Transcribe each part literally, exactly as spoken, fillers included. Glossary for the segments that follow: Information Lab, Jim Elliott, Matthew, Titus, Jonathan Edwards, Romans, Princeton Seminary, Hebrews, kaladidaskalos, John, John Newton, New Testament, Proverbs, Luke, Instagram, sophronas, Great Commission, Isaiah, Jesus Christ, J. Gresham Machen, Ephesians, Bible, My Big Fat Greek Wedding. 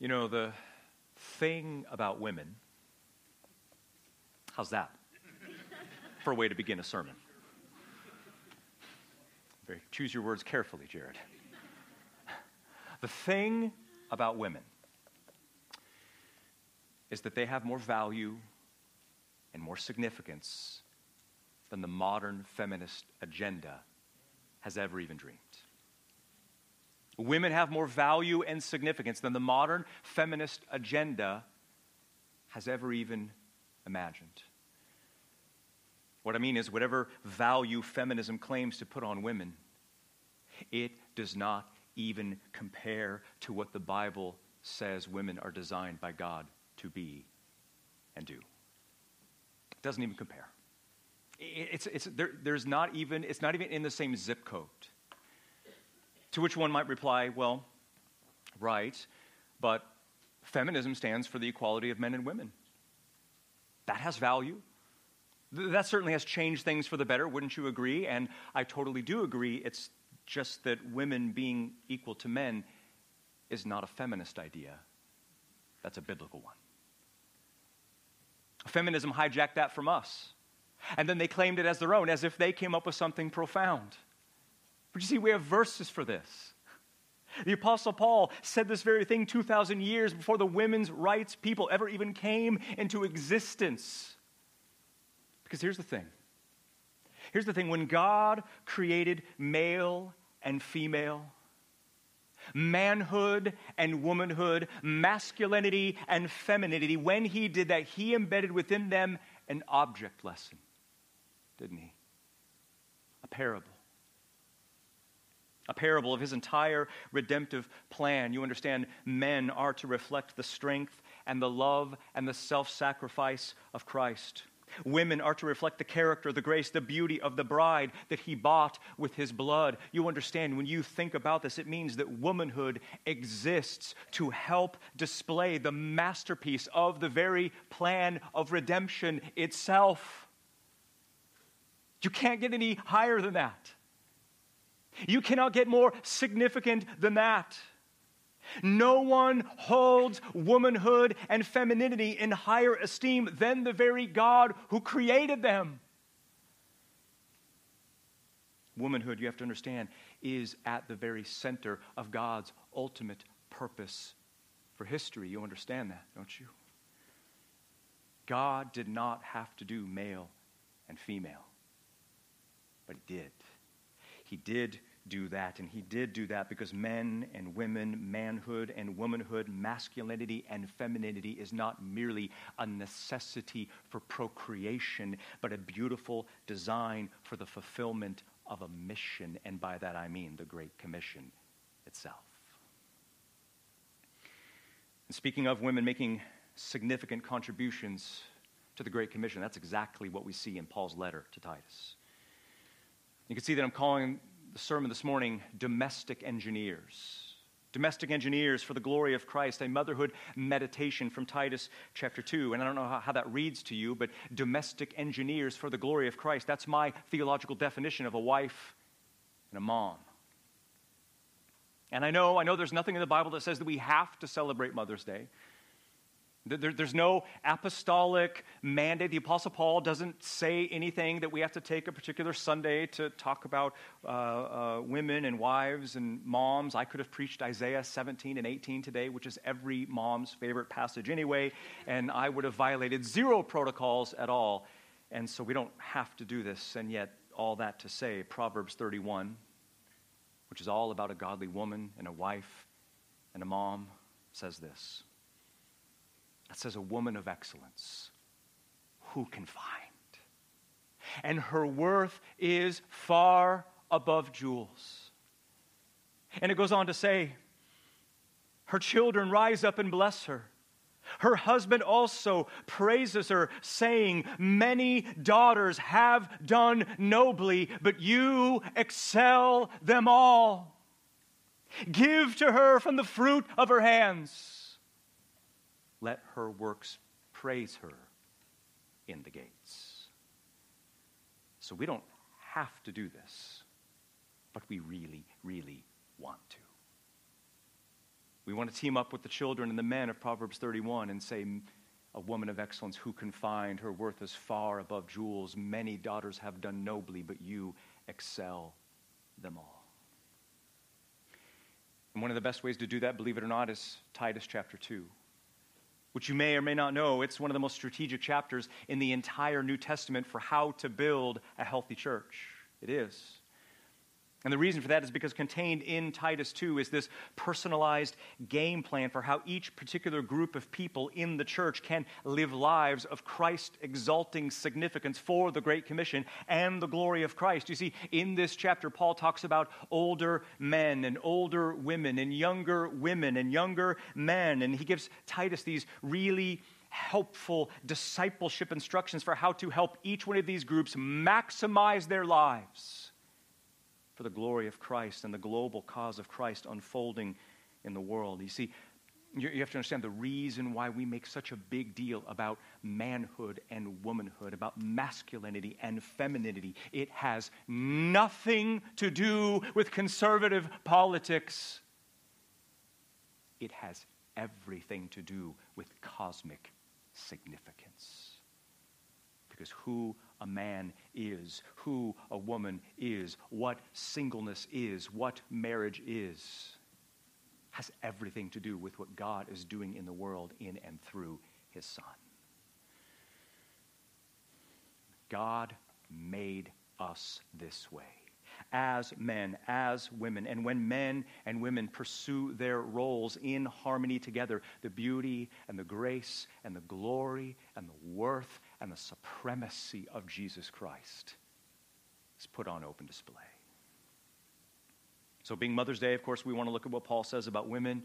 You know, the thing about women, how's that for a way to begin a sermon? Very, choose your words carefully, Jared. The thing about women is that they have more value and more significance than the modern feminist agenda has ever even dreamed. Women have more value and significance than the modern feminist agenda has ever even imagined. What I mean is, whatever value feminism claims to put on women, it does not even compare to what the Bible says women are designed by God to be and do. It doesn't even compare. It's, it's, there, there's not even, it's not even in the same zip code. To which one might reply, well, right, but feminism stands for the equality of men and women. That has value. Th- that certainly has changed things for the better, wouldn't you agree? And I totally do agree. It's just that women being equal to men is not a feminist idea. That's a biblical one. Feminism hijacked that from us, and then they claimed it as their own, as if they came up with something profound. But you see, we have verses for this. The Apostle Paul said this very thing two thousand years before the women's rights people ever even came into existence. Because here's the thing. Here's the thing. When God created male and female, manhood and womanhood, masculinity and femininity, when he did that, he embedded within them an object lesson, didn't he? A parable. A parable of his entire redemptive plan. You understand, men are to reflect the strength and the love and the self-sacrifice of Christ. Women are to reflect the character, the grace, the beauty of the bride that he bought with his blood. You understand, when you think about this, it means that womanhood exists to help display the masterpiece of the very plan of redemption itself. You can't get any higher than that. You cannot get more significant than that. No one holds womanhood and femininity in higher esteem than the very God who created them. Womanhood, you have to understand, is at the very center of God's ultimate purpose for history. You understand that, don't you? God did not have to do male and female, but he did. He did do that, and he did do that because men and women, manhood and womanhood, masculinity and femininity is not merely a necessity for procreation, but a beautiful design for the fulfillment of a mission, and by that I mean the Great Commission itself. And speaking of women making significant contributions to the Great Commission, that's exactly what we see in Paul's letter to Titus. You can see that I'm calling the sermon this morning Domestic Engineers. Domestic Engineers for the Glory of Christ, a motherhood meditation from Titus chapter two. And I don't know how, how that reads to you, but domestic engineers for the glory of Christ, that's my theological definition of a wife and a mom. And I know, I know there's nothing in the Bible that says that we have to celebrate Mother's Day. There, there's no apostolic mandate. The Apostle Paul doesn't say anything that we have to take a particular Sunday to talk about uh, uh, women and wives and moms. I could have preached Isaiah seventeen and eighteen today, which is every mom's favorite passage anyway, and I would have violated zero protocols at all. And so we don't have to do this, and yet all that to say, Proverbs thirty-one, which is all about a godly woman and a wife and a mom, says this. It says, a woman of excellence, who can find? And her worth is far above jewels. And it goes on to say, her children rise up and bless her. Her husband also praises her, saying, many daughters have done nobly, but you excel them all. Give to her from the fruit of her hands. Let her works praise her in the gates. So we don't have to do this, but we really, really want to. We want to team up with the children and the men of Proverbs thirty-one and say, a woman of excellence who can find, her worth is far above jewels. Many daughters have done nobly, but you excel them all. And one of the best ways to do that, believe it or not, is Titus chapter two, which you may or may not know, it's one of the most strategic chapters in the entire New Testament for how to build a healthy church. It is. And the reason for that is because contained in Titus two is this personalized game plan for how each particular group of people in the church can live lives of Christ-exalting significance for the Great Commission and the glory of Christ. You see, in this chapter, Paul talks about older men and older women and younger women and younger men. And he gives Titus these really helpful discipleship instructions for how to help each one of these groups maximize their lives for the glory of Christ and the global cause of Christ unfolding in the world. You see, you have to understand the reason why we make such a big deal about manhood and womanhood, about masculinity and femininity. It has nothing to do with conservative politics. It has everything to do with cosmic significance. Because who a man is, who a woman is, what singleness is, what marriage is, has everything to do with what God is doing in the world in and through his Son. God made us this way, as men, as women. And when men and women pursue their roles in harmony together, the beauty and the grace and the glory and the worth and the supremacy of Jesus Christ is put on open display. So being Mother's Day, of course, we want to look at what Paul says about women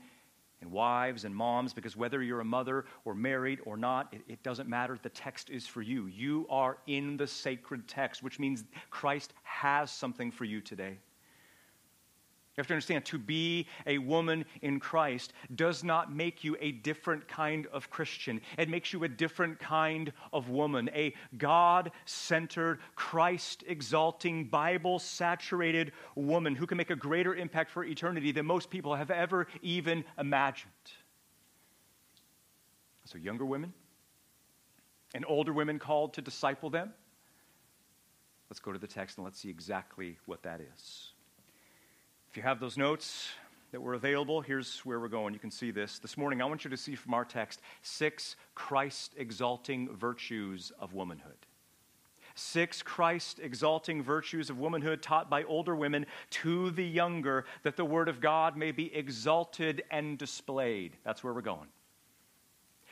and wives and moms, because whether you're a mother or married or not, it, it doesn't matter. The text is for you. You are in the sacred text, which means Christ has something for you today. You have to understand, to be a woman in Christ does not make you a different kind of Christian. It makes you a different kind of woman, a God-centered, Christ-exalting, Bible-saturated woman who can make a greater impact for eternity than most people have ever even imagined. So younger women and older women called to disciple them. Let's go to the text and let's see exactly what that is. If you have those notes that were available, here's where we're going. You can see this. This morning, I want you to see from our text six Christ-exalting virtues of womanhood. Six Christ-exalting virtues of womanhood taught by older women to the younger, that the word of God may be exalted and displayed. That's where we're going.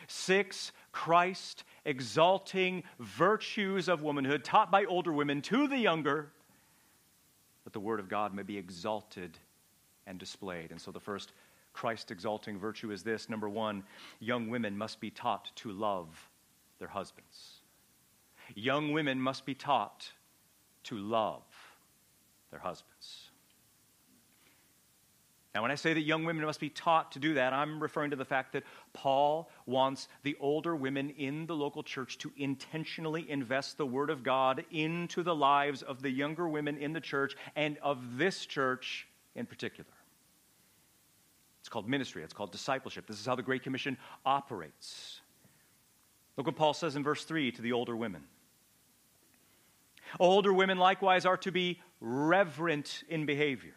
Six Christ-exalting virtues of womanhood taught by older women to the younger, that the word of God may be exalted and displayed. And so the first Christ-exalting virtue is this. Number one, young women must be taught to love their husbands. Young women must be taught to love their husbands. Now, when I say that young women must be taught to do that, I'm referring to the fact that Paul wants the older women in the local church to intentionally invest the word of God into the lives of the younger women in the church and of this church in particular. It's called ministry. It's called discipleship. This is how the Great Commission operates. Look what Paul says in verse three to the older women. Older women likewise are to be reverent in behavior,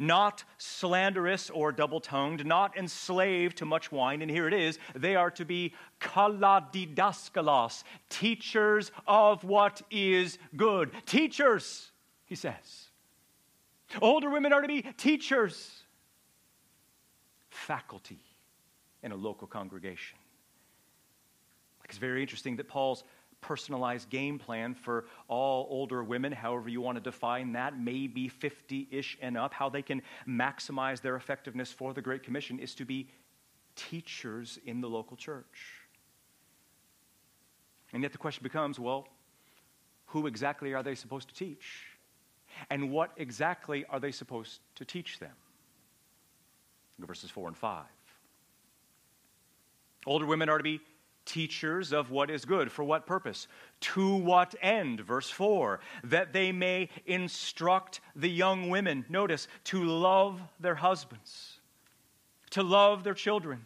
not slanderous or double-tongued, not enslaved to much wine. And here it is, they are to be kaladidaskalos, teachers of what is good. Teachers, he says. Older women are to be teachers, faculty in a local congregation. It's very interesting that Paul's personalized game plan for all older women, however you want to define that, maybe fifty-ish and up, how they can maximize their effectiveness for the Great Commission is to be teachers in the local church. And yet the question becomes, well, who exactly are they supposed to teach? And what exactly are they supposed to teach them? Verses four and five. Older women are to be teachers of what is good. For what purpose? To what end? Verse four, that they may instruct the young women, notice, to love their husbands, to love their children,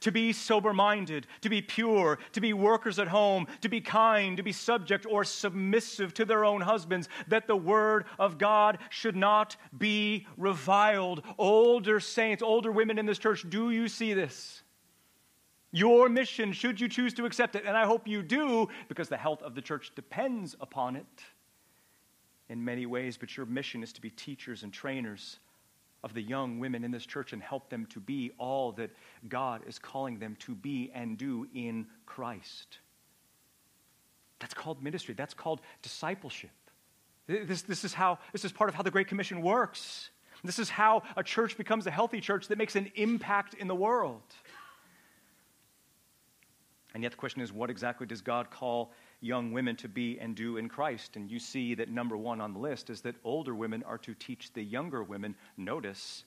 to be sober-minded, to be pure, to be workers at home, to be kind, to be subject or submissive to their own husbands, that the word of God should not be reviled. Older saints, older women in this church, do you see this? Your mission, should you choose to accept it, and I hope you do, because the health of the church depends upon it in many ways, but your mission is to be teachers and trainers of the young women in this church and help them to be all that God is calling them to be and do in Christ. That's called ministry. That's called discipleship. This, this is how, this is part of how the Great Commission works. This is how a church becomes a healthy church that makes an impact in the world. And yet the question is, what exactly does God call young women to be and do in Christ? And you see that number one on the list is that older women are to teach the younger women, notice,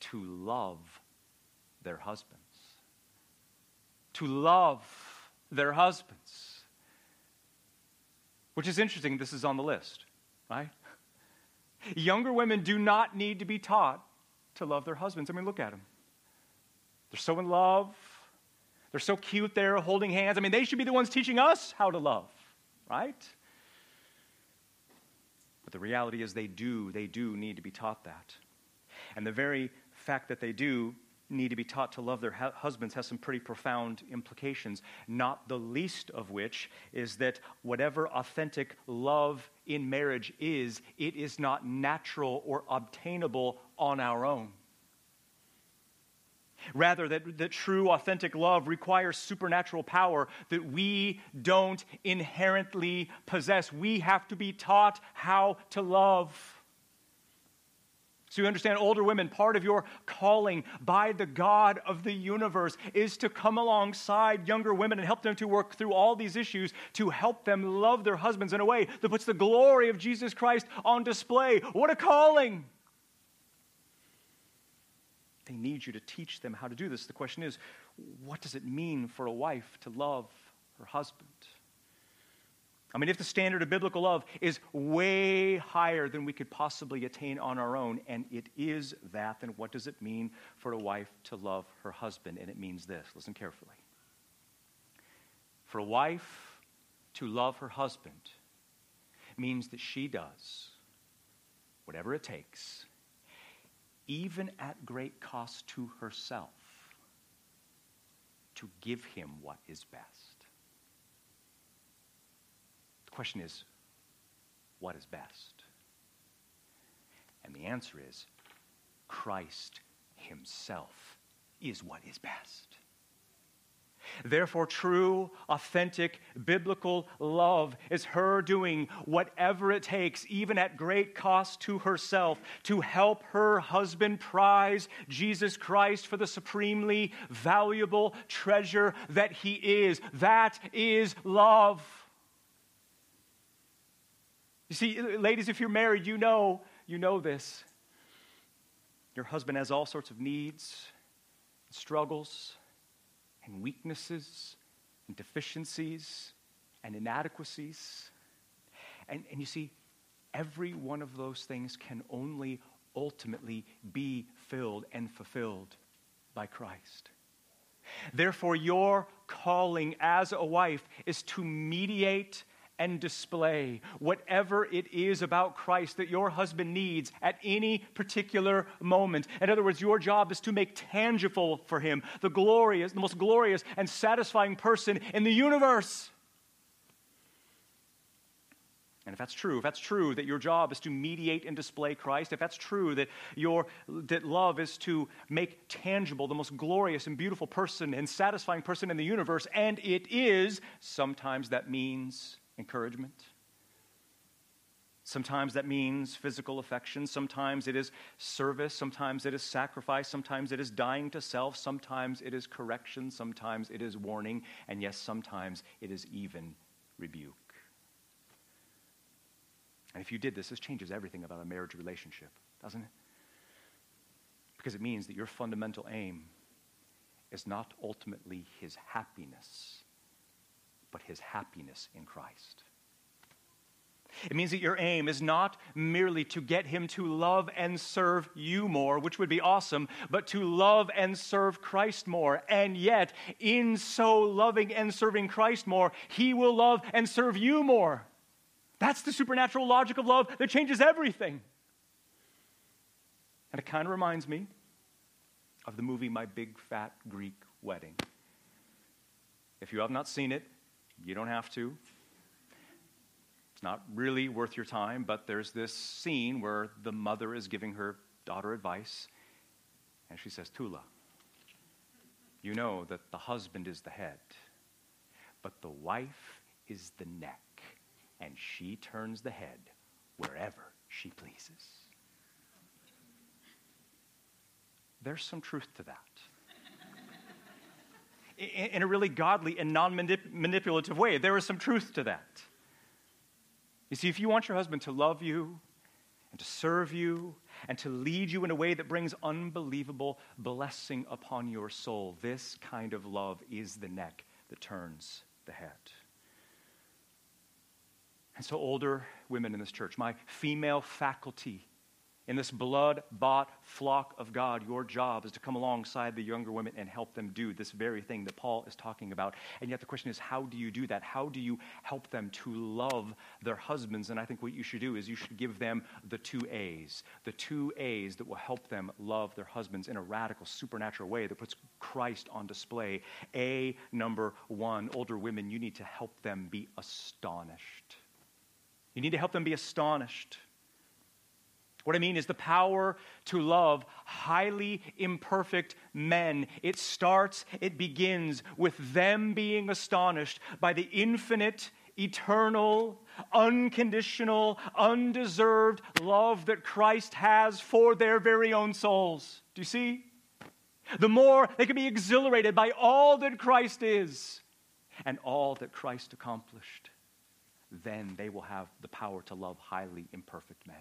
to love their husbands. To love their husbands. Which is interesting, this is on the list, right? Younger women do not need to be taught to love their husbands. I mean, look at them. They're so in love. They're so cute there, holding hands. I mean, they should be the ones teaching us how to love, right? But the reality is they do, they do need to be taught that. And the very fact that they do need to be taught to love their husbands has some pretty profound implications, not the least of which is that whatever authentic love in marriage is, it is not natural or obtainable on our own. Rather, that, that true, authentic love requires supernatural power that we don't inherently possess. We have to be taught how to love. So you understand, older women, part of your calling by the God of the universe is to come alongside younger women and help them to work through all these issues, to help them love their husbands in a way that puts the glory of Jesus Christ on display. What a calling! They need you to teach them how to do this. The question is, what does it mean for a wife to love her husband? I mean, if the standard of biblical love is way higher than we could possibly attain on our own, and it is that, then what does it mean for a wife to love her husband? And it means this. Listen carefully. For a wife to love her husband means that she does whatever it takes, even at great cost to herself, to give him what is best. The question is, what is best? And the answer is, Christ himself is what is best. Therefore, true, authentic, biblical love is her doing whatever it takes, even at great cost to herself, to help her husband prize Jesus Christ for the supremely valuable treasure that he is. That is love. You see, ladies, if you're married, you know, you know this. Your husband has all sorts of needs, struggles, and weaknesses, and deficiencies, and inadequacies. And, and you see, every one of those things can only ultimately be filled and fulfilled by Christ. Therefore, your calling as a wife is to mediate and display whatever it is about Christ that your husband needs at any particular moment. In other words, your job is to make tangible for him the glorious, the most glorious and satisfying person in the universe. And if that's true, if that's true that your job is to mediate and display Christ, if that's true that your that love is to make tangible the most glorious and beautiful person and satisfying person in the universe, and it is, sometimes that means encouragement. Sometimes that means physical affection. Sometimes it is service. Sometimes it is sacrifice. Sometimes it is dying to self. Sometimes it is correction. Sometimes it is warning. And yes, sometimes it is even rebuke. And if you did this, this changes everything about a marriage relationship, doesn't it? Because it means that your fundamental aim is not ultimately his happiness, but his happiness in Christ. It means that your aim is not merely to get him to love and serve you more, which would be awesome, but to love and serve Christ more. And yet, in so loving and serving Christ more, he will love and serve you more. That's the supernatural logic of love that changes everything. And it kind of reminds me of the movie My Big Fat Greek Wedding. If you have not seen it, you don't have to. It's not really worth your time, but there's this scene where the mother is giving her daughter advice, and she says, Tula, you know that the husband is the head, but the wife is the neck, and she turns the head wherever she pleases. There's some truth to that. In a really godly and non-manipulative way, there is some truth to that. You see, if you want your husband to love you and to serve you and to lead you in a way that brings unbelievable blessing upon your soul, this kind of love is the neck that turns the head. And so, older women in this church, my female faculty in this blood-bought flock of God, your job is to come alongside the younger women and help them do this very thing that Paul is talking about. And yet the question is, how do you do that? How do you help them to love their husbands? And I think what you should do is you should give them the two A's, the two A's that will help them love their husbands in a radical, supernatural way that puts Christ on display. A, number one, older women, you need to help them be astonished. You need to help them be astonished. What I mean is the power to love highly imperfect men. It starts, it begins with them being astonished by the infinite, eternal, unconditional, undeserved love that Christ has for their very own souls. Do you see? The more they can be exhilarated by all that Christ is and all that Christ accomplished, then they will have the power to love highly imperfect men.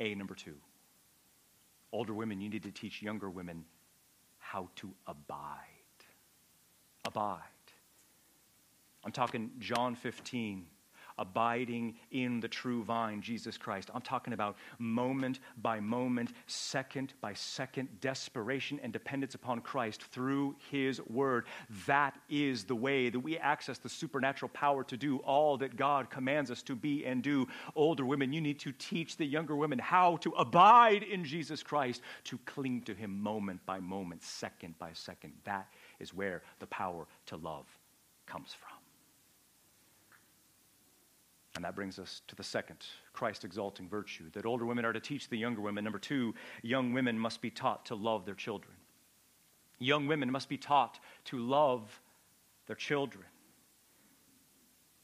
A, number two, older women, you need to teach younger women how to abide. Abide. I'm talking John fifteen, abiding in the true vine, Jesus Christ. I'm talking about moment by moment, second by second, desperation and dependence upon Christ through his word. That is the way that we access the supernatural power to do all that God commands us to be and do. Older women, you need to teach the younger women how to abide in Jesus Christ, to cling to him moment by moment, second by second. That is where the power to love comes from. And that brings us to the second Christ-exalting virtue that older women are to teach the younger women. Number two, young women must be taught to love their children. Young women must be taught to love their children.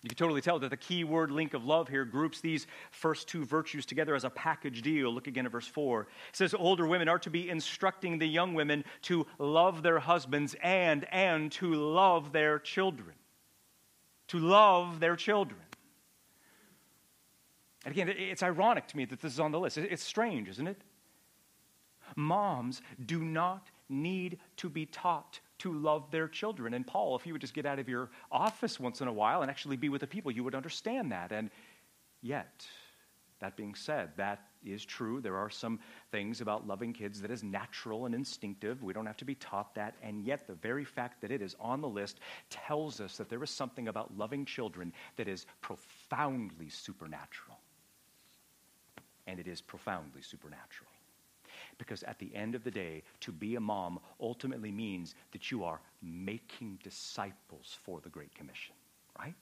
You can totally tell that the key word link of love here groups these first two virtues together as a package deal. Look again at verse four. It says older women are to be instructing the young women to love their husbands and, and to love their children. To love their children. And again, it's ironic to me that this is on the list. It's strange, isn't it? Moms do not need to be taught to love their children. And Paul, if you would just get out of your office once in a while and actually be with the people, you would understand that. And yet, that being said, that is true. There are some things about loving kids that is natural and instinctive. We don't have to be taught that. And yet, the very fact that it is on the list tells us that there is something about loving children that is profoundly supernatural. And it is profoundly supernatural. Because at the end of the day, to be a mom ultimately means that you are making disciples for the Great Commission, right?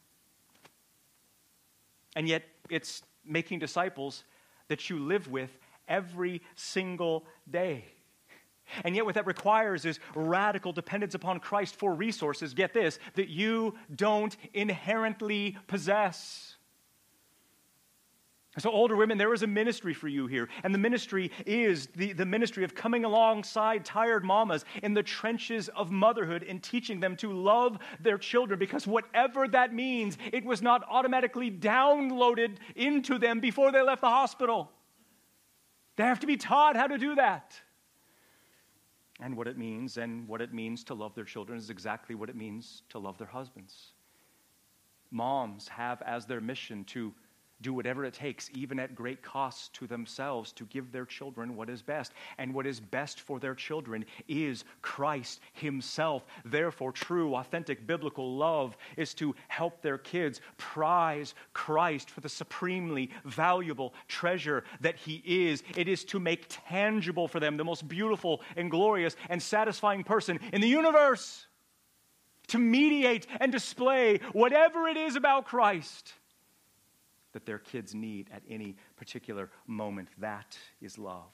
And yet, it's making disciples that you live with every single day. And yet what that requires is radical dependence upon Christ for resources, get this, that you don't inherently possess. So older women, there is a ministry for you here. And the ministry is the, the ministry of coming alongside tired mamas in the trenches of motherhood and teaching them to love their children, because whatever that means, it was not automatically downloaded into them before they left the hospital. They have to be taught how to do that. And what it means, and what it means to love their children is exactly what it means to love their husbands. moms have as their mission to do whatever it takes, even at great cost to themselves, to give their children what is best. And what is best for their children is Christ himself. Therefore, true, authentic, biblical love is to help their kids prize Christ for the supremely valuable treasure that he is. It is to make tangible for them the most beautiful and glorious and satisfying person in the universe, to mediate and display whatever it is about Christ that their kids need at any particular moment. That is love.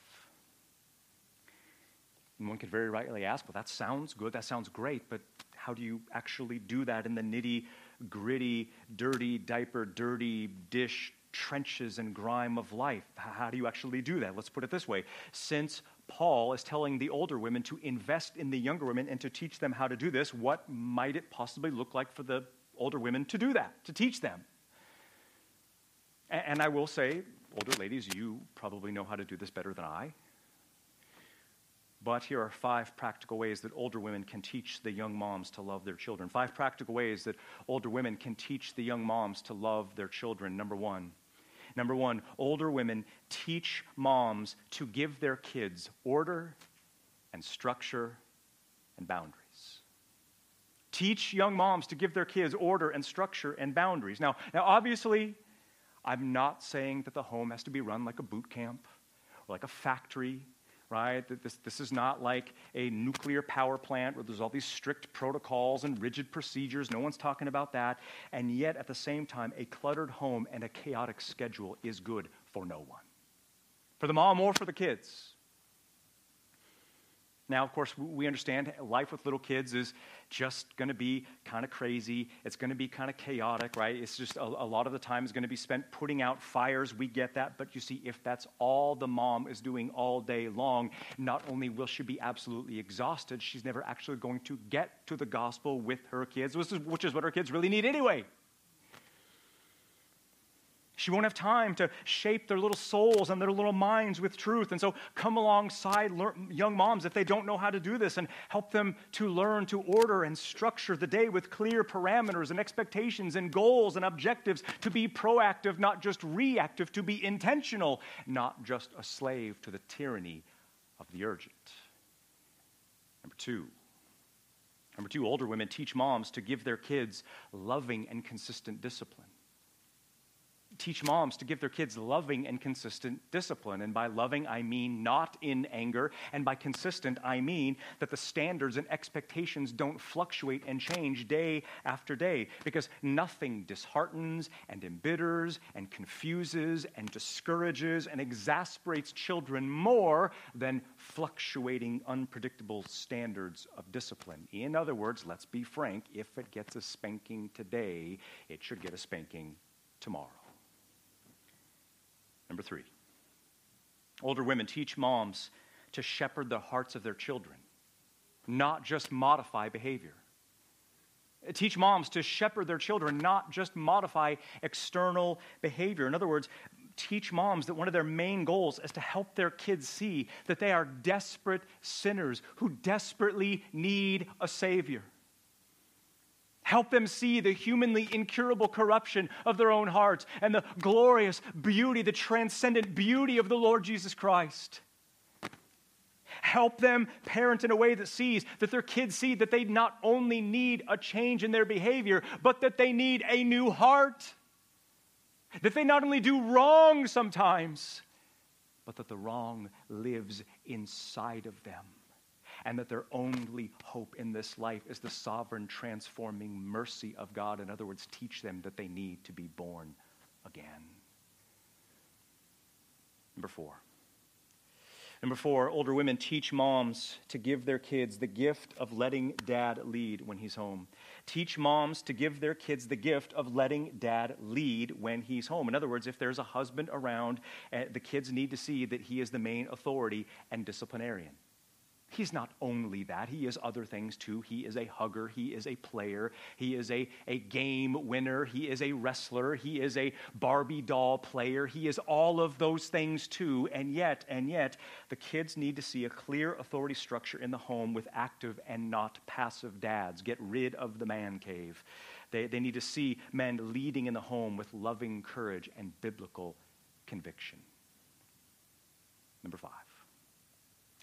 And one could very rightly ask, well, that sounds good, that sounds great, but how do you actually do that in the nitty-gritty, dirty diaper, dirty dish, trenches and grime of life? How do you actually do that? Let's put it this way. Since Paul is telling the older women to invest in the younger women and to teach them how to do this, what might it possibly look like for the older women to do that, to teach them? And I will say, older ladies, you probably know how to do this better than I. But here are five practical ways that older women can teach the young moms to love their children. Five practical ways that older women can teach the young moms to love their children. Number one, number one, older women teach moms to give their kids order and structure and boundaries. Teach young moms to give their kids order and structure and boundaries. Now, now obviously, I'm not saying that the home has to be run like a boot camp or like a factory, right? This, this is not like a nuclear power plant where there's all these strict protocols and rigid procedures. No one's talking about that. And yet, at the same time, a cluttered home and a chaotic schedule is good for no one, for the mom or for the kids. Now, of course, we understand life with little kids is just going to be kind of crazy. It's going to be kind of chaotic, right? It's just a, a lot of the time is going to be spent putting out fires. We get that. But you see, if that's all the mom is doing all day long, not only will she be absolutely exhausted, she's never actually going to get to the gospel with her kids, which is, which is what her kids really need anyway. She won't have time to shape their little souls and their little minds with truth. And so come alongside young moms if they don't know how to do this and help them to learn to order and structure the day with clear parameters and expectations and goals and objectives, to be proactive, not just reactive, to be intentional, not just a slave to the tyranny of the urgent. Number two. Number two, older women teach moms to give their kids loving and consistent discipline. Teach moms to give their kids loving and consistent discipline. And by loving, I mean not in anger. And by consistent, I mean that the standards and expectations don't fluctuate and change day after day. Because nothing disheartens and embitters and confuses and discourages and exasperates children more than fluctuating, unpredictable standards of discipline. In other words, let's be frank, if it gets a spanking today, it should get a spanking tomorrow. Number three, older women teach moms to shepherd the hearts of their children, not just modify behavior. Teach moms to shepherd their children, not just modify external behavior. In other words, teach moms that one of their main goals is to help their kids see that they are desperate sinners who desperately need a Savior. Help them see the humanly incurable corruption of their own hearts and the glorious beauty, the transcendent beauty of the Lord Jesus Christ. Help them parent in a way that sees, that their kids see that they not only need a change in their behavior, but that they need a new heart. That they not only do wrong sometimes, but that the wrong lives inside of them. And that their only hope in this life is the sovereign, transforming mercy of God. In other words, teach them that they need to be born again. Number four. Number four, older women teach moms to give their kids the gift of letting dad lead when he's home. Teach moms to give their kids the gift of letting dad lead when he's home. In other words, if there's a husband around, uh, the kids need to see that he is the main authority and disciplinarian. He's not only that. He is other things too. He is a hugger. He is a player. He is a, a game winner. He is a wrestler. He is a Barbie doll player. He is all of those things too. And yet, and yet, the kids need to see a clear authority structure in the home with active and not passive dads. Get rid of the man cave. They, they need to see men leading in the home with loving courage and biblical conviction. Number five.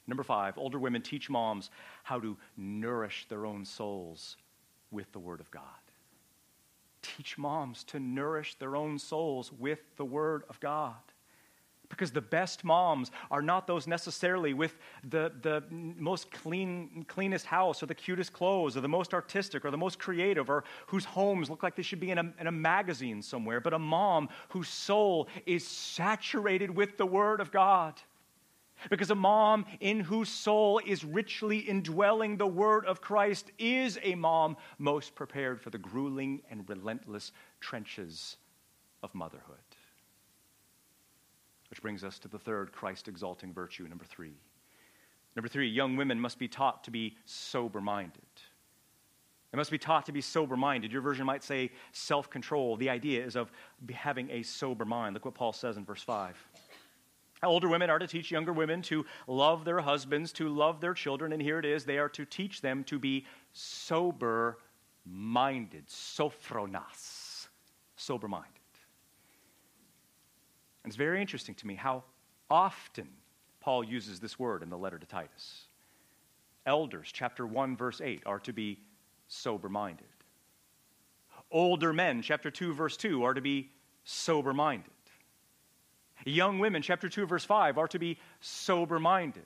Number five, older women teach moms how to nourish their own souls with the Word of God. Teach moms to nourish their own souls with the Word of God. Because the best moms are not those necessarily with the, the most clean, cleanest house or the cutest clothes or the most artistic or the most creative or whose homes look like they should be in a, in a magazine somewhere, but a mom whose soul is saturated with the Word of God. Because a mom in whose soul is richly indwelling the Word of Christ is a mom most prepared for the grueling and relentless trenches of motherhood. Which brings us to the third Christ-exalting virtue, number three. Number three, young women must be taught to be sober-minded. They must be taught to be sober-minded. Your version might say self-control. The idea is of having a sober mind. Look what Paul says in verse five. Older women are to teach younger women to love their husbands, to love their children, and here it is, they are to teach them to be sober-minded, sophronas, sober-minded. And it's very interesting to me how often Paul uses this word in the letter to Titus. Elders, chapter one, verse eight, are to be sober-minded. Older men, chapter two, verse two, are to be sober-minded. Young women, chapter two, verse five, are to be sober-minded.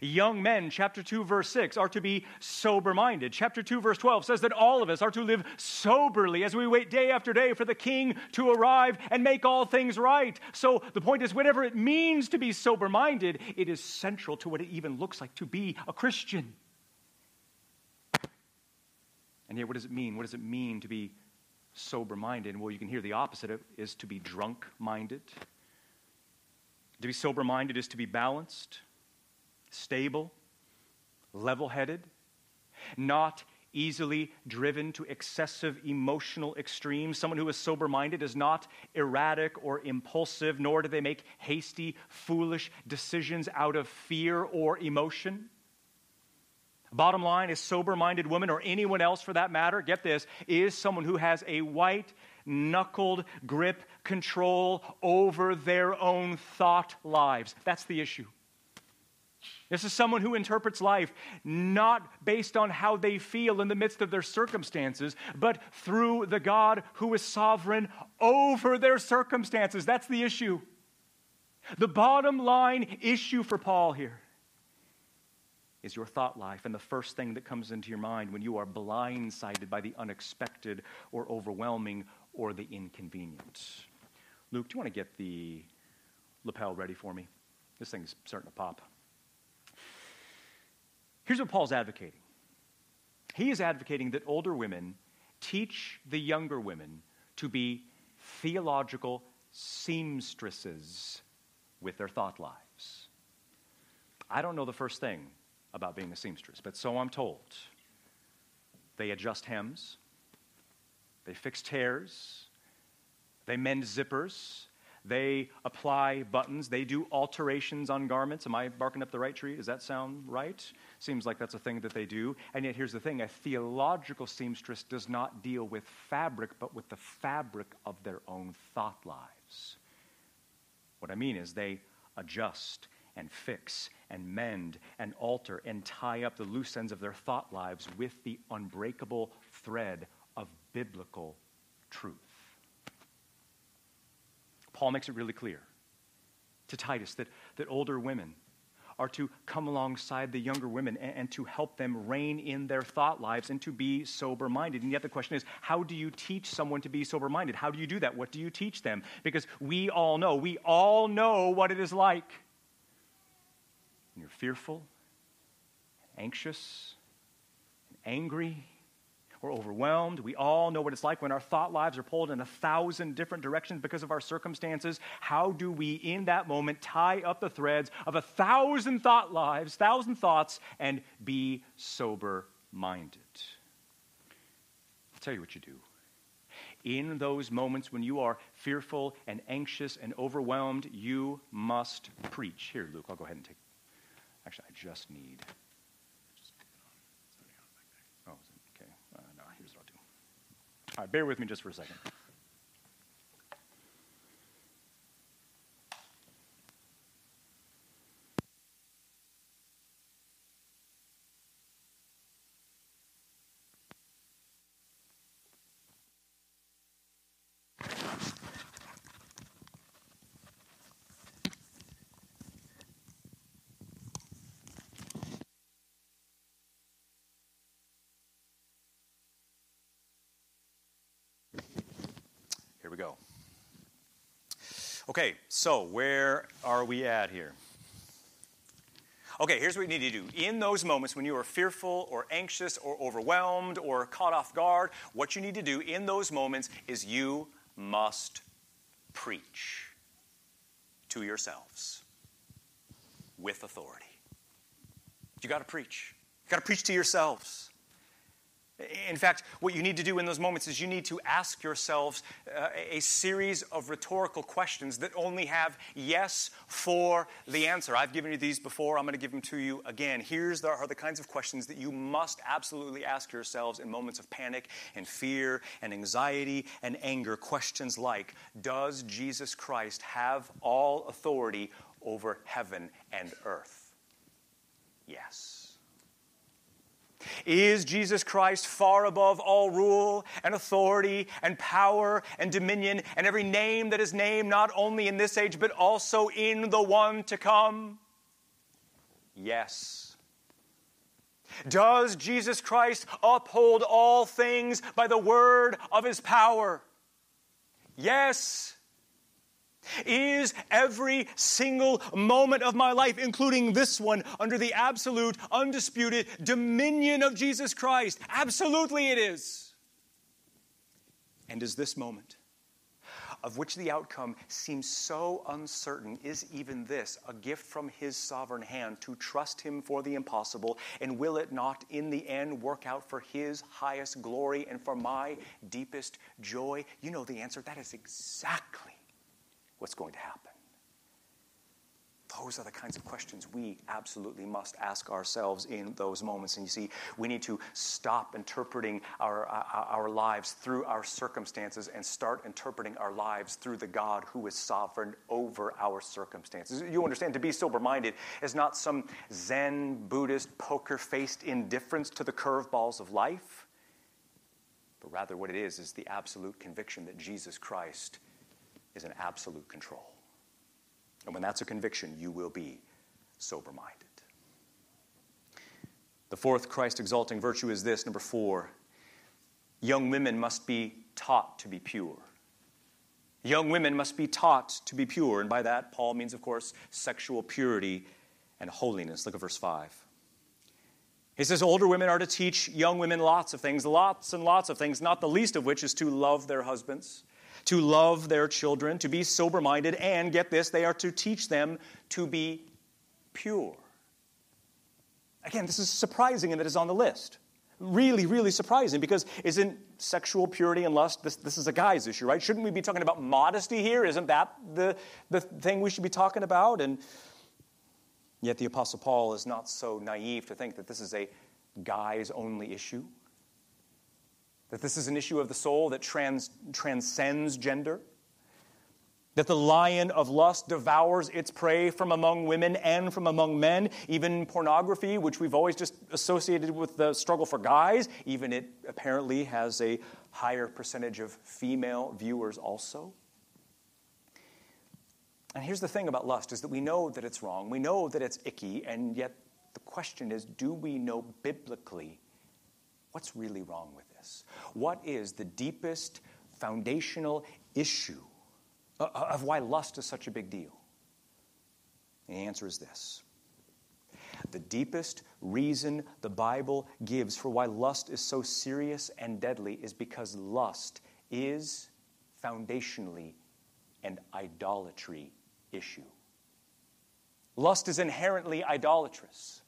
Young men, chapter two, verse six, are to be sober-minded. Chapter two, verse twelve says that all of us are to live soberly as we wait day after day for the King to arrive and make all things right. So the point is, whatever it means to be sober-minded, it is central to what it even looks like to be a Christian. And yet, what does it mean? What does it mean to be sober-minded? Well, you can hear the opposite of is to be drunk-minded. To be sober-minded is to be balanced, stable, level-headed, not easily driven to excessive emotional extremes. Someone who is sober-minded is not erratic or impulsive, nor do they make hasty, foolish decisions out of fear or emotion. Bottom line is sober-minded woman, or anyone else for that matter, get this, is someone who has a white-knuckled grip control over their own thought lives. That's the issue. This is someone who interprets life not based on how they feel in the midst of their circumstances, but through the God who is sovereign over their circumstances. That's the issue. The bottom line issue for Paul here is your thought life and the first thing that comes into your mind when you are blindsided by the unexpected or overwhelming or the inconvenient. Luke, do you want to get the lapel ready for me? This thing's starting to pop. Here's what Paul's advocating. He is advocating that older women teach the younger women to be theological seamstresses with their thought lives. I don't know the first thing about being a seamstress, but so I'm told. They adjust hems, they fix tears, they mend zippers, they apply buttons, they do alterations on garments. Am I barking up the right tree? Does that sound right? Seems like that's a thing that they do. And yet here's the thing, a theological seamstress does not deal with fabric, but with the fabric of their own thought lives. What I mean is they adjust and fix and mend and alter and tie up the loose ends of their thought lives with the unbreakable thread of biblical truth. Paul makes it really clear to Titus that, that older women are to come alongside the younger women and, and to help them rein in their thought lives and to be sober-minded. And yet the question is, how do you teach someone to be sober-minded? How do you do that? What do you teach them? Because we all know, we all know what it is like. And you're fearful, and anxious, and angry, We're overwhelmed. We all know what it's like when our thought lives are pulled in a thousand different directions because of our circumstances. How do we, in that moment, tie up the threads of a thousand thought lives, thousand thoughts, and be sober-minded? I'll tell you what you do. In those moments when you are fearful and anxious and overwhelmed, you must preach. Here, Luke, I'll go ahead and take. Actually, I just need. Oh, okay. Uh, no, here's what I'll do. All right, bear with me just for a second. Go. Okay, so where are we at here? Okay, here's what you need to do. In those moments when you are fearful or anxious or overwhelmed or caught off guard, what you need to do in those moments is you must preach to yourselves with authority. You got to preach. You got to preach to yourselves. In fact, what you need to do in those moments is you need to ask yourselves uh, a series of rhetorical questions that only have yes for the answer. I've given you these before. I'm going to give them to you again. Here's the, are the kinds of questions that you must absolutely ask yourselves in moments of panic and fear and anxiety and anger. Questions like, does Jesus Christ have all authority over heaven and earth? Yes. Is Jesus Christ far above all rule and authority and power and dominion and every name that is named, not only in this age, but also in the one to come? Yes. Does Jesus Christ uphold all things by the word of his power? Yes. Is every single moment of my life, including this one, under the absolute, undisputed dominion of Jesus Christ? Absolutely it is. And is this moment, of which the outcome seems so uncertain, is even this a gift from his sovereign hand to trust him for the impossible? And will it not in the end work out for his highest glory and for my deepest joy? You know the answer. That is exactly what's going to happen. Those are the kinds of questions we absolutely must ask ourselves in those moments. And you see, we need to stop interpreting our, our, our lives through our circumstances and start interpreting our lives through the God who is sovereign over our circumstances. You understand, to be sober-minded is not some Zen, Buddhist, poker-faced indifference to the curveballs of life, but rather what it is is the absolute conviction that Jesus Christ is an absolute control. And when that's a conviction, you will be sober-minded. The fourth Christ-exalting virtue is this, number four. Young women must be taught to be pure. Young women must be taught to be pure. And by that, Paul means, of course, sexual purity and holiness. Look at verse five. He says older women are to teach young women lots of things, lots and lots of things, not the least of which is to love their husbands, to love their children, to be sober-minded, and, get this, they are to teach them to be pure. Again, this is surprising and it is on the list. Really, really surprising, because isn't sexual purity and lust, this, this is a guy's issue, right? Shouldn't we be talking about modesty here? Isn't that the, the thing we should be talking about? And yet the Apostle Paul is not so naive to think that this is a guy's only issue. That this is an issue of the soul that trans, transcends gender, that the lion of lust devours its prey from among women and from among men, even pornography, which we've always just associated with the struggle for guys, even it apparently has a higher percentage of female viewers also. And here's the thing about lust, is that we know that it's wrong, we know that it's icky, and yet the question is, do we know biblically what's really wrong with this? What is the deepest foundational issue of why lust is such a big deal? And the answer is this. the deepest reason the Bible gives for why lust is so serious and deadly is because lust is foundationally an idolatry issue. Lust is inherently idolatrous,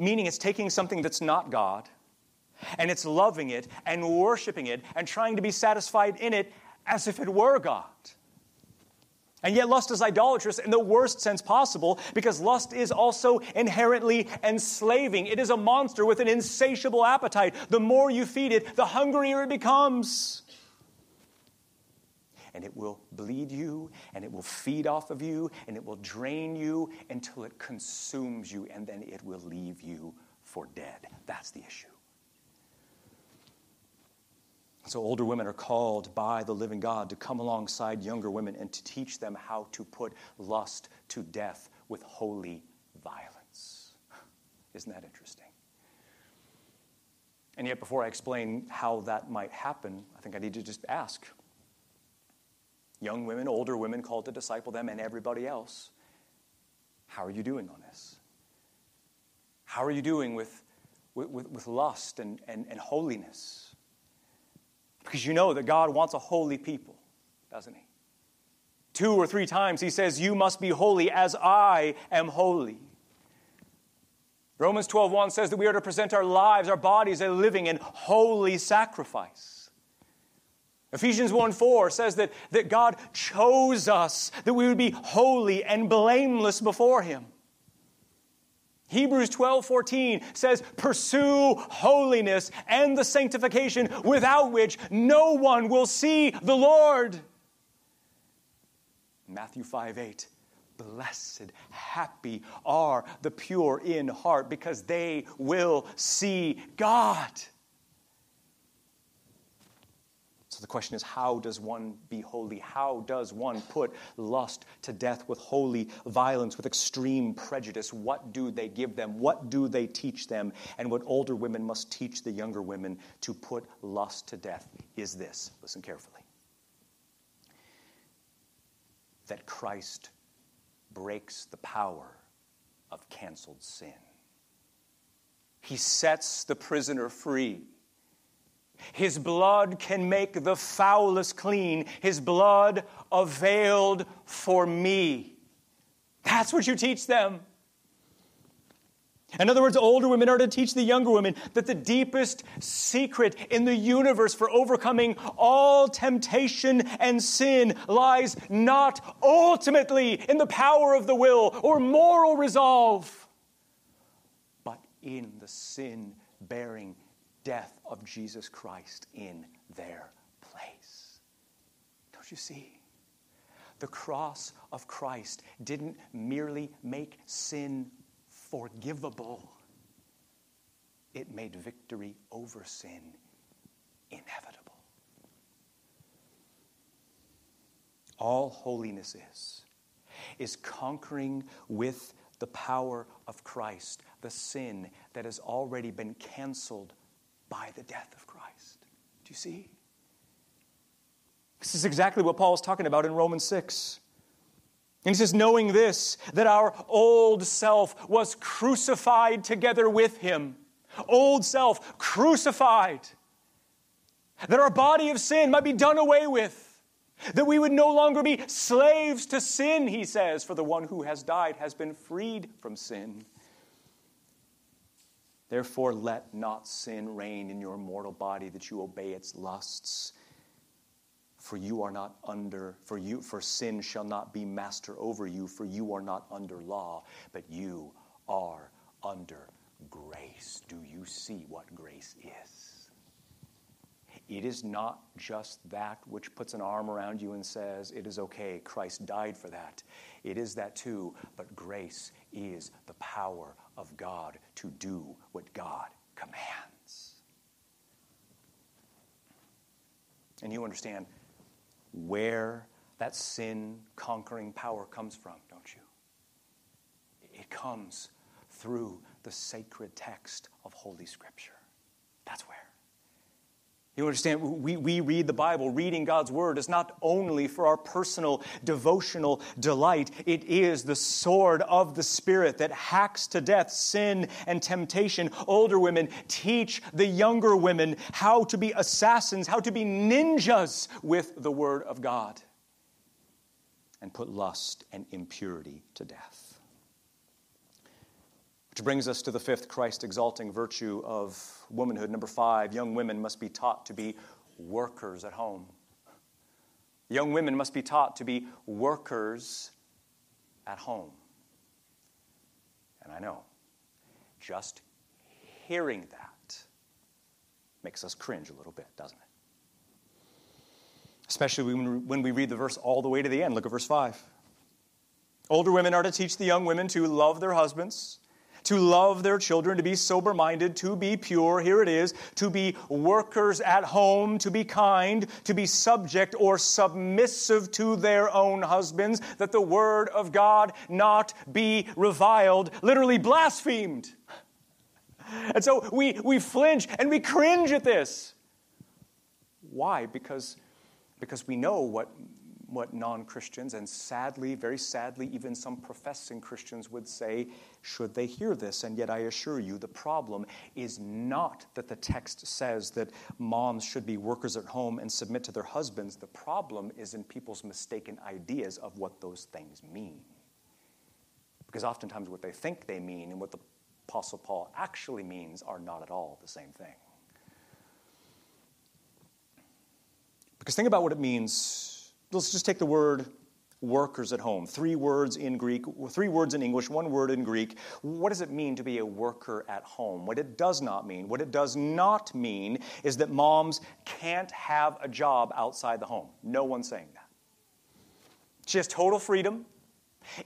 meaning it's taking something that's not God, and it's loving it and worshiping it and trying to be satisfied in it as if it were God. And yet lust is idolatrous in the worst sense possible because lust is also inherently enslaving. It is a monster with an insatiable appetite. The more you feed it, the hungrier it becomes. And it will bleed you, and it will feed off of you, and it will drain you until it consumes you, and then it will leave you for dead. That's the issue. So older women are called by the living God to come alongside younger women and to teach them how to put lust to death with holy violence. Isn't that interesting? And yet before I explain how that might happen, I think I need to just ask. Young women, older women called to disciple them and everybody else, how are you doing on this? How are you doing with, with, with lust and, and, and holiness? Because you know that God wants a holy people, doesn't he? Two or three times he says, you must be holy as I am holy. Romans twelve one says that we are to present our lives, our bodies, a living and holy sacrifice. Ephesians one four says that, that God chose us, that we would be holy and blameless before him. Hebrews twelve fourteen says, pursue holiness and the sanctification without which no one will see the Lord. Matthew five eight, blessed, happy are the pure in heart because they will see God. So the question is, how does one be holy? How does one put lust to death with holy violence, with extreme prejudice? What do they give them? What do they teach them? And what older women must teach the younger women to put lust to death is this. Listen carefully. That Christ breaks the power of canceled sin. He sets the prisoner free. His blood can make the foulest clean. His blood availed for me. That's what you teach them. In other words, older women are to teach the younger women that the deepest secret in the universe for overcoming all temptation and sin lies not ultimately in the power of the will or moral resolve, but in the sin-bearing death of Jesus Christ in their place. Don't you see? The cross of Christ didn't merely make sin forgivable. It made victory over sin inevitable. All holiness is, is conquering with the power of Christ the sin that has already been canceled by the death of Christ. Do you see? This is exactly what Paul is talking about in Romans six. And he says, knowing this, that our old self was crucified together with him. Old self crucified. That our body of sin might be done away with. That we would no longer be slaves to sin, he says. For the one who has died has been freed from sin. Therefore, let not sin reign in your mortal body that you obey its lusts. For you are not under, for you, for sin shall not be master over you, for you are not under law, but you are under grace. Do you see what grace is? It is not just that which puts an arm around you and says, it is okay, Christ died for that. It is that too, but grace is the power of God to do what God commands. And you understand where that sin conquering power comes from, don't you? It comes through the sacred text of Holy Scripture. That's where. You understand, we, we read the Bible. Reading God's Word is not only for our personal devotional delight. It is the sword of the Spirit that hacks to death sin and temptation. Older women, teach the younger women how to be assassins, how to be ninjas with the Word of God. And put lust and impurity to death. Which brings us to the fifth Christ-exalting virtue of womanhood. Number five, young women must be taught to be workers at home. Young women must be taught to be workers at home. And I know, just hearing that makes us cringe a little bit, doesn't it? Especially when we read the verse all the way to the end. Look at verse five. Older women are to teach the young women to love their husbands, to love their children, to be sober-minded, to be pure, here it is, to be workers at home, to be kind, to be subject or submissive to their own husbands, that the Word of God not be reviled, literally blasphemed. And so we, we flinch and we cringe at this. Why? Because, because we know what, what non-Christians, and sadly, very sadly, even some professing Christians would say, should they hear this. And yet I assure you, the problem is not that the text says that moms should be workers at home and submit to their husbands. The problem is in people's mistaken ideas of what those things mean. Because oftentimes what they think they mean and what the Apostle Paul actually means are not at all the same thing. Because think about what it means. Let's just take the word workers at home. Three words in Greek, three words in English, one word in Greek. What does it mean to be a worker at home? What it does not mean, what it does not mean is that moms can't have a job outside the home. No one's saying that. She has total freedom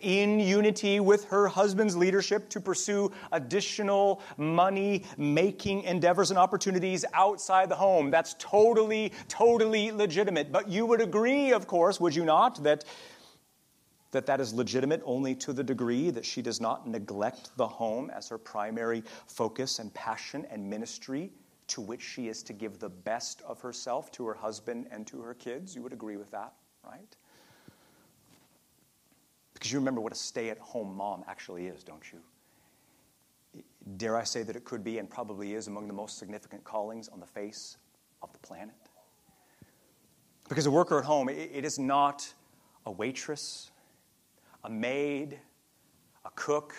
in unity with her husband's leadership to pursue additional money-making endeavors and opportunities outside the home. That's totally, totally legitimate. But you would agree, of course, would you not, that that, that is legitimate only to the degree that she does not neglect the home as her primary focus and passion and ministry to which she is to give the best of herself to her husband and to her kids. You would agree with that, right? Because you remember what a stay-at-home mom actually is, don't you? Dare I say that it could be and probably is among the most significant callings on the face of the planet? Because a worker at home, it is not a waitress, a maid, a cook,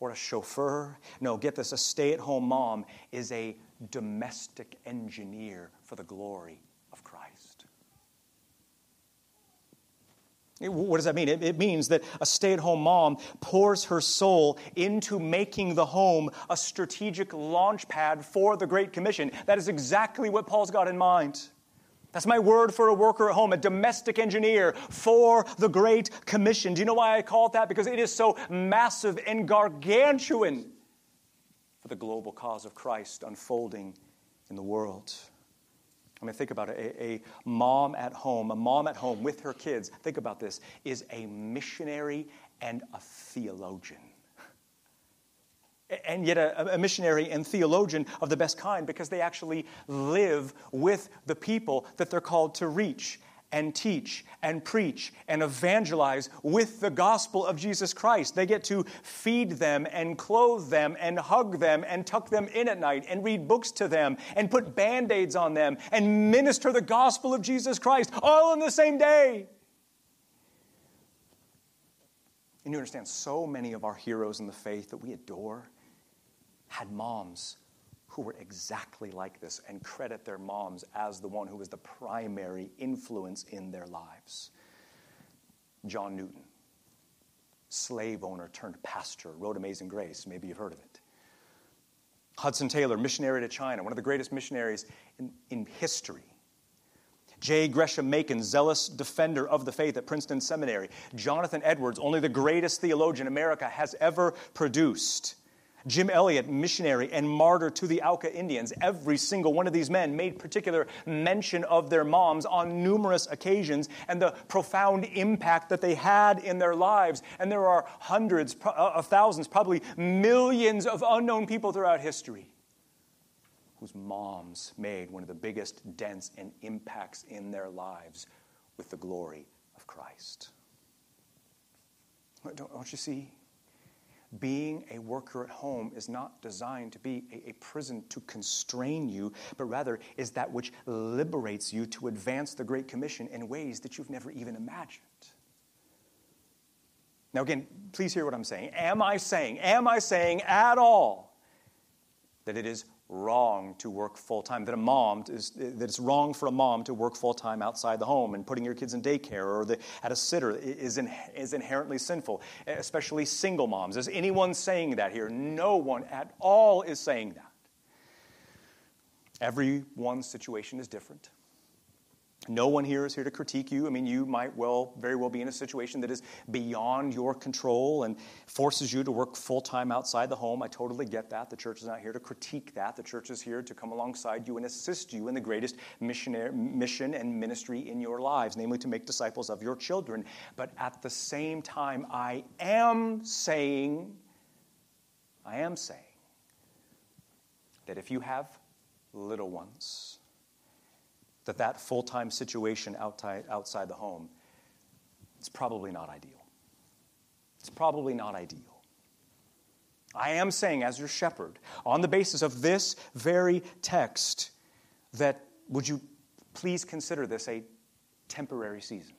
or a chauffeur. No, get this, a stay-at-home mom is a domestic engineer for the glory of Christ. What does that mean? It, it means that a stay-at-home mom pours her soul into making the home a strategic launch pad for the Great Commission. That is exactly what Paul's got in mind. That's my word for a worker at home, a domestic engineer for the Great Commission. Do you know why I call it that? Because it is so massive and gargantuan for the global cause of Christ unfolding in the world. I mean, think about it, a, a mom at home, a mom at home with her kids, think about this, is a missionary and a theologian. And yet a, a missionary and theologian of the best kind, because they actually live with the people that they're called to reach and teach and preach and evangelize with the gospel of Jesus Christ. They get to feed them and clothe them and hug them and tuck them in at night and read books to them and put Band-Aids on them and minister the gospel of Jesus Christ all on the same day. And you understand, so many of our heroes in the faith that we adore had moms who were exactly like this and credit their moms as the one who was the primary influence in their lives. John Newton, slave owner turned pastor, wrote Amazing Grace. Maybe you've heard of it. Hudson Taylor, missionary to China, one of the greatest missionaries in, in history. J. Gresham Machen, zealous defender of the faith at Princeton Seminary. Jonathan Edwards, only the greatest theologian America has ever produced. Jim Elliott, missionary and martyr to the Alka Indians. Every single one of these men made particular mention of their moms on numerous occasions and the profound impact that they had in their lives. And there are hundreds of thousands, probably millions of unknown people throughout history whose moms made one of the biggest dents and impacts in their lives with the glory of Christ. Don't, don't you see? Being a worker at home is not designed to be a, a prison to constrain you, but rather is that which liberates you to advance the Great Commission in ways that you've never even imagined. Now again, please hear what I'm saying. Am I saying, am I saying at all that it is wrong to work full-time, that a mom is, that it's wrong for a mom to work full-time outside the home and putting your kids in daycare or the, at a sitter is, in, is inherently sinful, especially single moms? Is anyone saying that here? No one at all is saying that. Everyone's situation is different. No one here is here to critique you. I mean, you might well, very well be in a situation that is beyond your control and forces you to work full-time outside the home. I totally get that. The church is not here to critique that. The church is here to come alongside you and assist you in the greatest mission and ministry in your lives, namely to make disciples of your children. But at the same time, I am saying, I am saying that if you have little ones, that that full-time situation outside the home, it's probably not ideal. It's probably not ideal. I am saying, as your shepherd, on the basis of this very text, that would you please consider this a temporary season?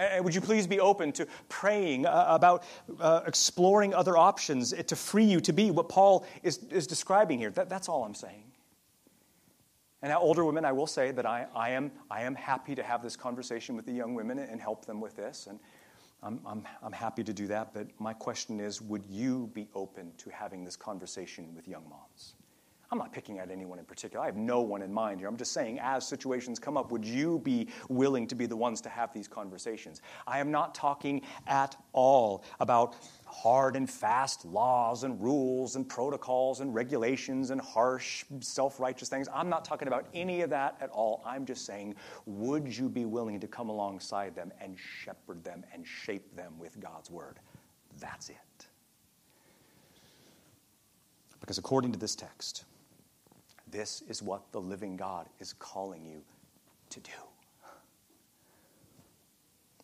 And would you please be open to praying about exploring other options to free you to be what Paul is, is describing here? That, that's all I'm saying. And now, older women, I will say that I, I am I am happy to have this conversation with the young women and help them with this, and I'm, I'm I'm happy to do that. But my question is, would you be open to having this conversation with young moms? I'm not picking out anyone in particular. I have no one in mind here. I'm just saying, as situations come up, would you be willing to be the ones to have these conversations? I am not talking at all about hard and fast laws and rules and protocols and regulations and harsh, self-righteous things. I'm not talking about any of that at all. I'm just saying, would you be willing to come alongside them and shepherd them and shape them with God's word? That's it. Because according to this text, this is what the living God is calling you to do.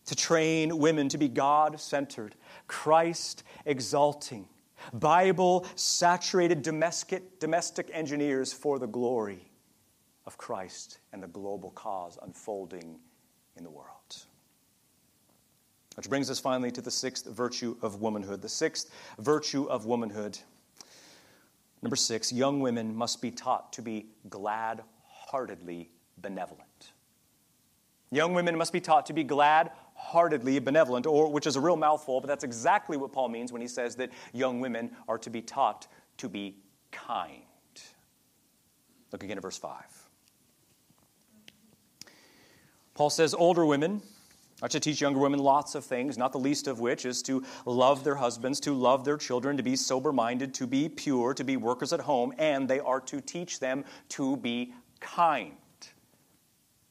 To train women to be God-centered, Christ-exalting, Bible-saturated domestic, domestic engineers for the glory of Christ and the global cause unfolding in the world. Which brings us finally to the sixth virtue of womanhood. The sixth virtue of womanhood. Number six, young women must be taught to be glad-heartedly benevolent. Young women must be taught to be glad-heartedly benevolent, or which is a real mouthful, but that's exactly what Paul means when he says that young women are to be taught to be kind. Look again at verse five. Paul says, older women are to teach younger women lots of things, not the least of which is to love their husbands, to love their children, to be sober-minded, to be pure, to be workers at home, and they are to teach them to be kind.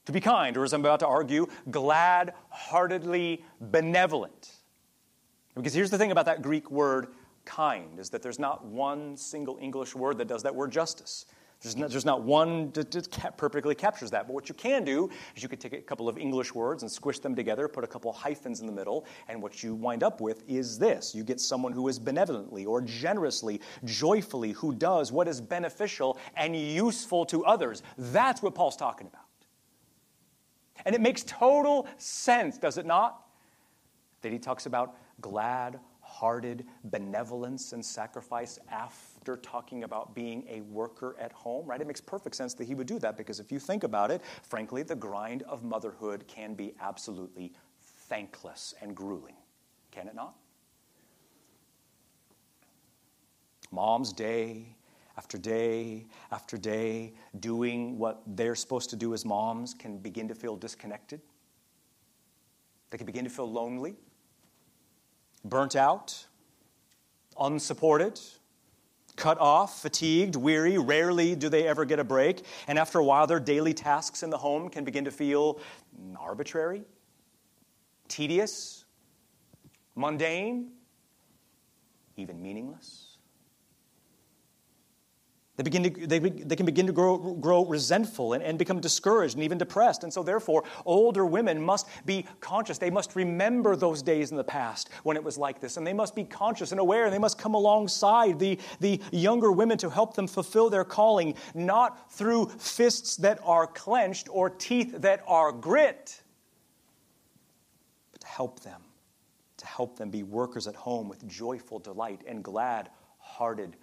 To be kind, or as I'm about to argue, glad-heartedly benevolent. Because here's the thing about that Greek word kind, is that there's not one single English word that does that word justice. There's not, there's not one that perfectly captures that. But what you can do is you could take a couple of English words and squish them together, put a couple of hyphens in the middle, and what you wind up with is this. You get someone who is benevolently or generously, joyfully, who does what is beneficial and useful to others. That's what Paul's talking about. And it makes total sense, does it not, that he talks about glad-hearted benevolence and sacrifice after talking about being a worker at home, right? It makes perfect sense that he would do that because if you think about it, frankly, the grind of motherhood can be absolutely thankless and grueling, can it not? Moms day after day after day doing what they're supposed to do as moms can begin to feel disconnected. They can begin to feel lonely, burnt out, unsupported, cut off, fatigued, weary, rarely do they ever get a break, and after a while their daily tasks in the home can begin to feel arbitrary, tedious, mundane, even meaningless. They begin to, they, they can begin to grow, grow resentful and, and become discouraged and even depressed. And so therefore, older women must be conscious. They must remember those days in the past when it was like this. And they must be conscious and aware. And they must come alongside the, the younger women to help them fulfill their calling, not through fists that are clenched or teeth that are grit, but to help them, to help them be workers at home with joyful delight and glad-hearted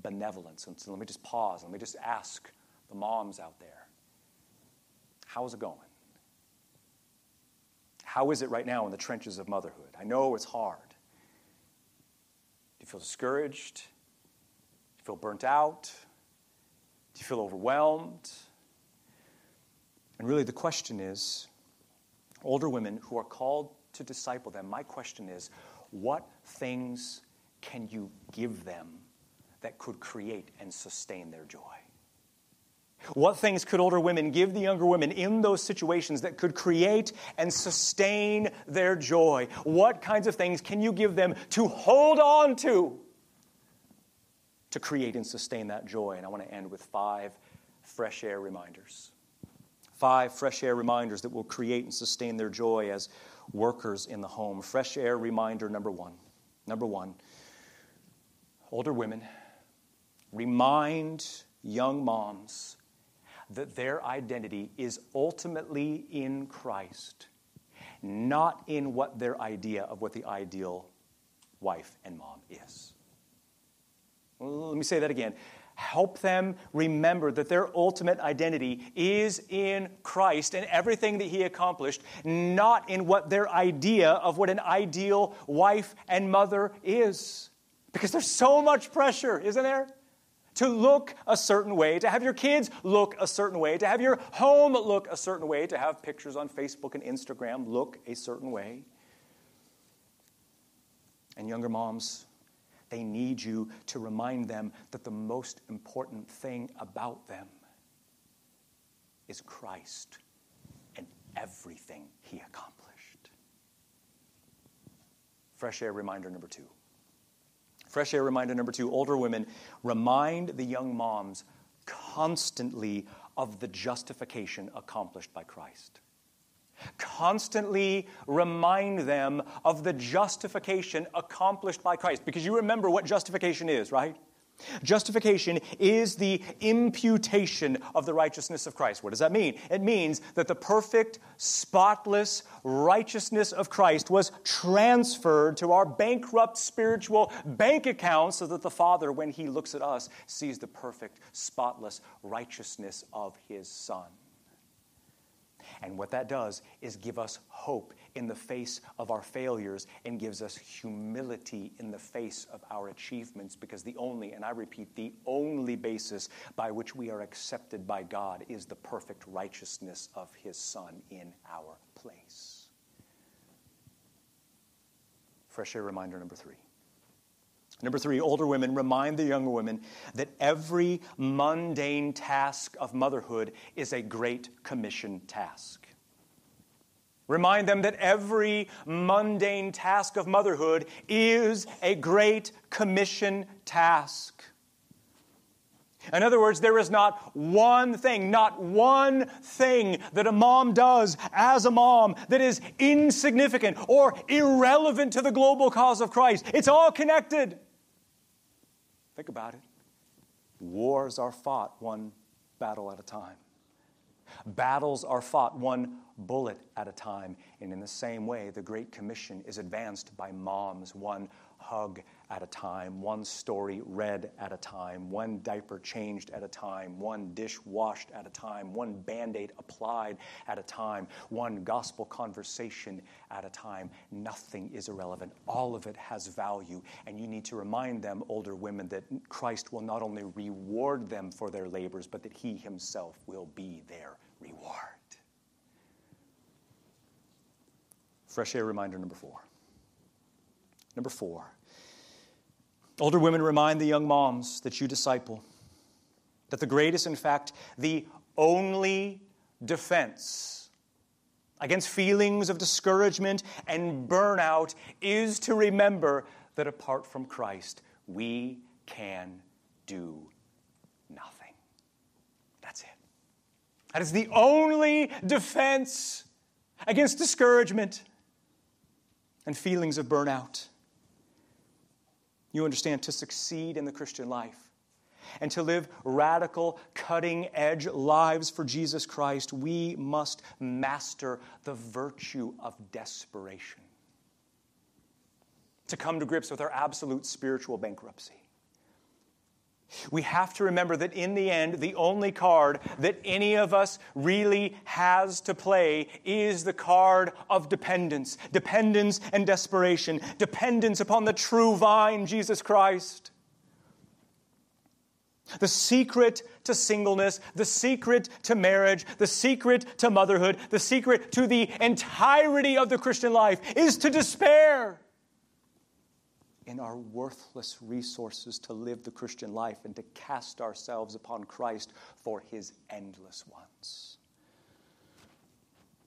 benevolence. And so let me just pause. Let me just ask the moms out there, how's it going? How is it right now in the trenches of motherhood? I know it's hard. Do you feel discouraged? Do you feel burnt out? Do you feel overwhelmed? And really the question is, older women who are called to disciple them, my question is, what things can you give them that could create and sustain their joy? What things could older women give the younger women in those situations that could create and sustain their joy? What kinds of things can you give them to hold on to to create and sustain that joy? And I want to end with five fresh air reminders. Five fresh air reminders that will create and sustain their joy as workers in the home. Fresh air reminder number one. Number one, older women, remind young moms that their identity is ultimately in Christ, not in what their idea of what the ideal wife and mom is. Let me say that again. Help them remember that their ultimate identity is in Christ and everything that he accomplished, not in what their idea of what an ideal wife and mother is. Because there's so much pressure, isn't there? To look a certain way, to have your kids look a certain way, to have your home look a certain way, to have pictures on Facebook and Instagram look a certain way. And younger moms, they need you to remind them that the most important thing about them is Christ and everything he accomplished. Fresh air reminder number two. Fresh air reminder number two. Older women, remind the young moms constantly of the justification accomplished by Christ. Constantly remind them of the justification accomplished by Christ. Because you remember what justification is, right? Justification is the imputation of the righteousness of Christ. What does that mean? It means that the perfect, spotless righteousness of Christ was transferred to our bankrupt spiritual bank account so that the Father, when he looks at us, sees the perfect, spotless righteousness of his Son. And what that does is give us hope in the face of our failures and gives us humility in the face of our achievements, because the only, and I repeat, the only basis by which we are accepted by God is the perfect righteousness of his Son in our place. Fresh air reminder number three. Number three, older women, remind the younger women that every mundane task of motherhood is a Great Commission task. Remind them that every mundane task of motherhood is a Great Commission task. In other words, there is not one thing, not one thing that a mom does as a mom that is insignificant or irrelevant to the global cause of Christ. It's all connected. Think about it. Wars are fought one battle at a time. Battles are fought one bullet at a time. And in the same way, the Great Commission is advanced by moms, one hug at a time, one story read at a time, one diaper changed at a time, one dish washed at a time, one Band-Aid applied at a time, one gospel conversation at a time. Nothing is irrelevant. All of it has value. And you need to remind them, older women, that Christ will not only reward them for their labors, but that he himself will be their reward. Fresh air reminder number four. Number four. Older women, remind the young moms that you disciple that the greatest, in fact, the only defense against feelings of discouragement and burnout is to remember that apart from Christ, we can do nothing. That's it. That is the only defense against discouragement and feelings of burnout. You understand, to succeed in the Christian life and to live radical, cutting-edge lives for Jesus Christ, we must master the virtue of desperation. To come to grips with our absolute spiritual bankruptcy. We have to remember that in the end, the only card that any of us really has to play is the card of dependence. Dependence and desperation. Dependence upon the true vine, Jesus Christ. The secret to singleness, the secret to marriage, the secret to motherhood, the secret to the entirety of the Christian life is to despair in our worthless resources to live the Christian life and to cast ourselves upon Christ for His endless ones.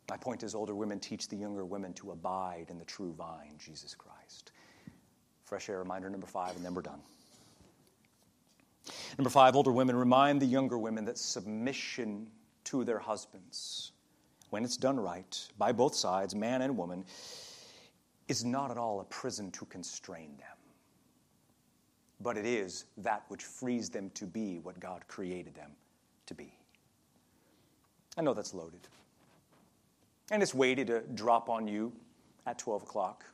My point is, older women teach the younger women to abide in the true vine, Jesus Christ. Fresh air reminder number five, and then we're done. Number five, older women remind the younger women that submission to their husbands, when it's done right, by both sides, man and woman, is not at all a prison to constrain them, but it is that which frees them to be what God created them to be. I know that's loaded, and it's weighted to drop on you at twelve o'clock.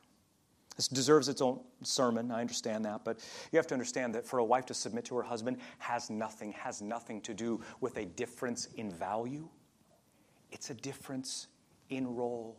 This deserves its own sermon, I understand that, but you have to understand that for a wife to submit to her husband has nothing, has nothing to do with a difference in value. It's a difference in role.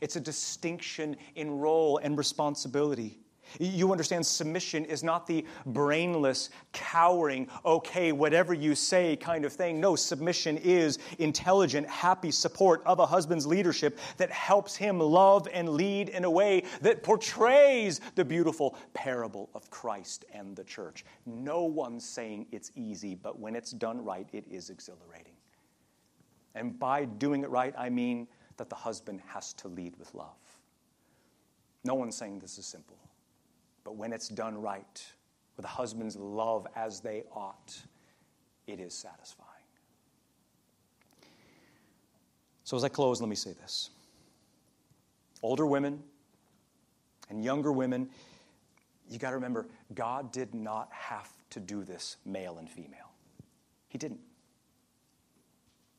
It's a distinction in role and responsibility. You understand, submission is not the brainless, cowering, okay, whatever you say kind of thing. No, submission is intelligent, happy support of a husband's leadership that helps him love and lead in a way that portrays the beautiful parable of Christ and the church. No one's saying it's easy, but when it's done right, it is exhilarating. And by doing it right, I mean that the husband has to lead with love. No one's saying this is simple. But when it's done right, with a husband's love as they ought, it is satisfying. So as I close, let me say this. Older women and younger women, you got to remember, God did not have to do this male and female. He didn't.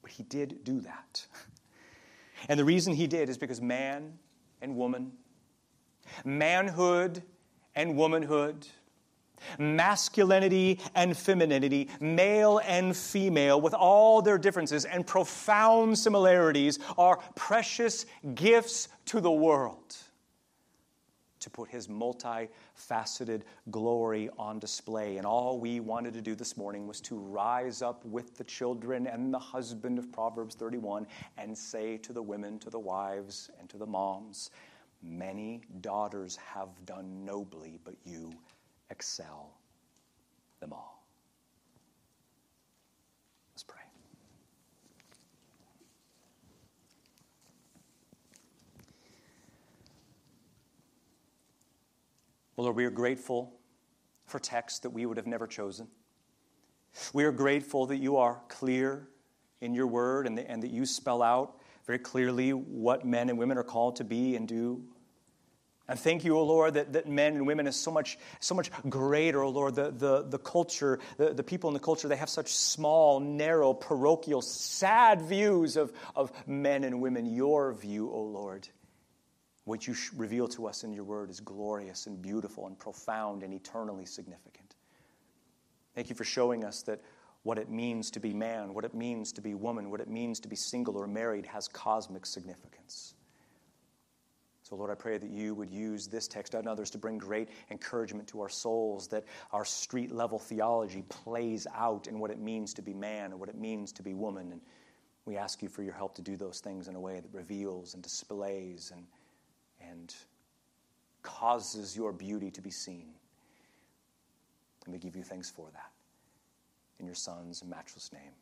But He did do that. And the reason He did is because man and woman, manhood and womanhood, masculinity and femininity, male and female, with all their differences and profound similarities, are precious gifts to the world to put His multifaceted glory on display. And all we wanted to do this morning was to rise up with the children and the husband of Proverbs thirty-one and say to the women, to the wives, and to the moms, many daughters have done nobly, but you excel them all. Let's pray. Well, Lord, we are grateful for texts that we would have never chosen. We are grateful that You are clear in Your word and that, and that You spell out very clearly what men and women are called to be and do. And thank You, O Lord, that, that men and women is so much, so much greater, O Lord. The, the, the culture, the, the people in the culture, they have such small, narrow, parochial, sad views of, of men and women. Your view, O Lord, what You reveal to us in Your word is glorious and beautiful and profound and eternally significant. Thank You for showing us that what it means to be man, what it means to be woman, what it means to be single or married has cosmic significance. So, Lord, I pray that You would use this text and others to bring great encouragement to our souls, that our street-level theology plays out in what it means to be man and what it means to be woman. And we ask You for Your help to do those things in a way that reveals and displays and, and causes Your beauty to be seen. And we give You thanks for that. In Your Son's matchless name.